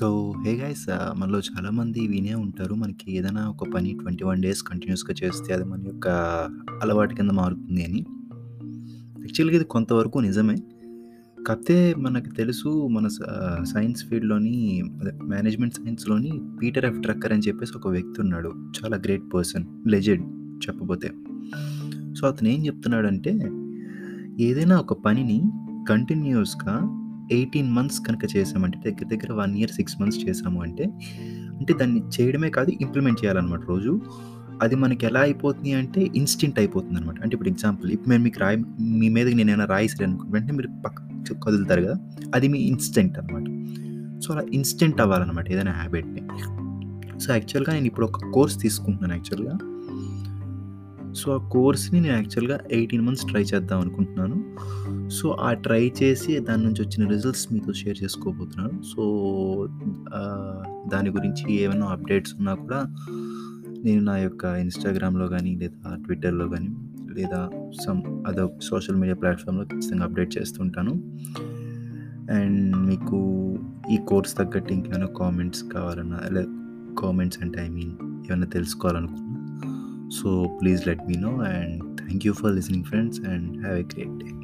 So hey guys, మనలో చాలామంది వినే ఉంటారు, మనకి ఏదైనా ఒక పని 21 days కంటిన్యూస్గా చేస్తే అది మన యొక్క అలవాటు కింద మారుతుంది అని. యాక్చువల్గా ఇది కొంతవరకు నిజమే, కాకపోతే మనకు తెలుసు మన సైన్స్ ఫీల్డ్లోని మేనేజ్మెంట్ సైన్స్లోని పీటర్ ఎఫ్ డ్రక్కర్ అని చెప్పేసి ఒక వ్యక్తి ఉన్నాడు. చాలా గ్రేట్ పర్సన్, లెజెండ్ చెప్పబోతే. సో అతను ఏం చెప్తున్నాడంటే, ఏదైనా ఒక పనిని కంటిన్యూస్గా 18 months కనుక చేసామంటే, దగ్గర దగ్గర 1 year 6 months చేసాము అంటే, దాన్ని చేయడమే కాదు ఇంప్లిమెంట్ చేయాలన్నమాట రోజు. అది మనకి ఎలా అయిపోతుంది అంటే ఇన్స్టెంట్ అయిపోతుంది అనమాట. అంటే ఇప్పుడు ఎగ్జాంపుల్, ఇప్పుడు నేను మీకు మీ మీదకి నేను ఏమైనా రాయిస్తాను అనుకుంటే వెంటనే మీరు పక్క కదులుతారు కదా, అది మీ ఇన్స్టెంట్ అనమాట. సో అలా ఇన్స్టెంట్ అవ్వాలన్నమాట ఏదైనా హ్యాబిట్ని. సో యాక్చువల్గా నేను ఇప్పుడు ఒక కోర్స్ తీసుకుంటున్నాను యాక్చువల్గా. సో ఆ కోర్స్ని నేను యాక్చువల్గా 18 months ట్రై చేద్దాం అనుకుంటున్నాను. సో ఆ ట్రై చేసి దాని నుంచి వచ్చిన రిజల్ట్స్ మీతో షేర్ చేసుకోబోతున్నాను. సో దాని గురించి ఏమైనా అప్డేట్స్ ఉన్నా కూడా నేను నా యొక్క ఇన్స్టాగ్రామ్లో కానీ, లేదా ట్విట్టర్లో కానీ, లేదా సమ్ అదర్ సోషల్ మీడియా ప్లాట్ఫామ్లో ఖచ్చితంగా అప్డేట్ చేస్తుంటాను. అండ్ మీకు ఈ కోర్స్ తగ్గట్టు ఇంకేమైనా కామెంట్స్ కావాలన్నా, లేదా కామెంట్స్ అంటే ఏమైనా తెలుసుకోవాలనుకున్నా, so please let me know. And thank you for listening, friends, and have a great day.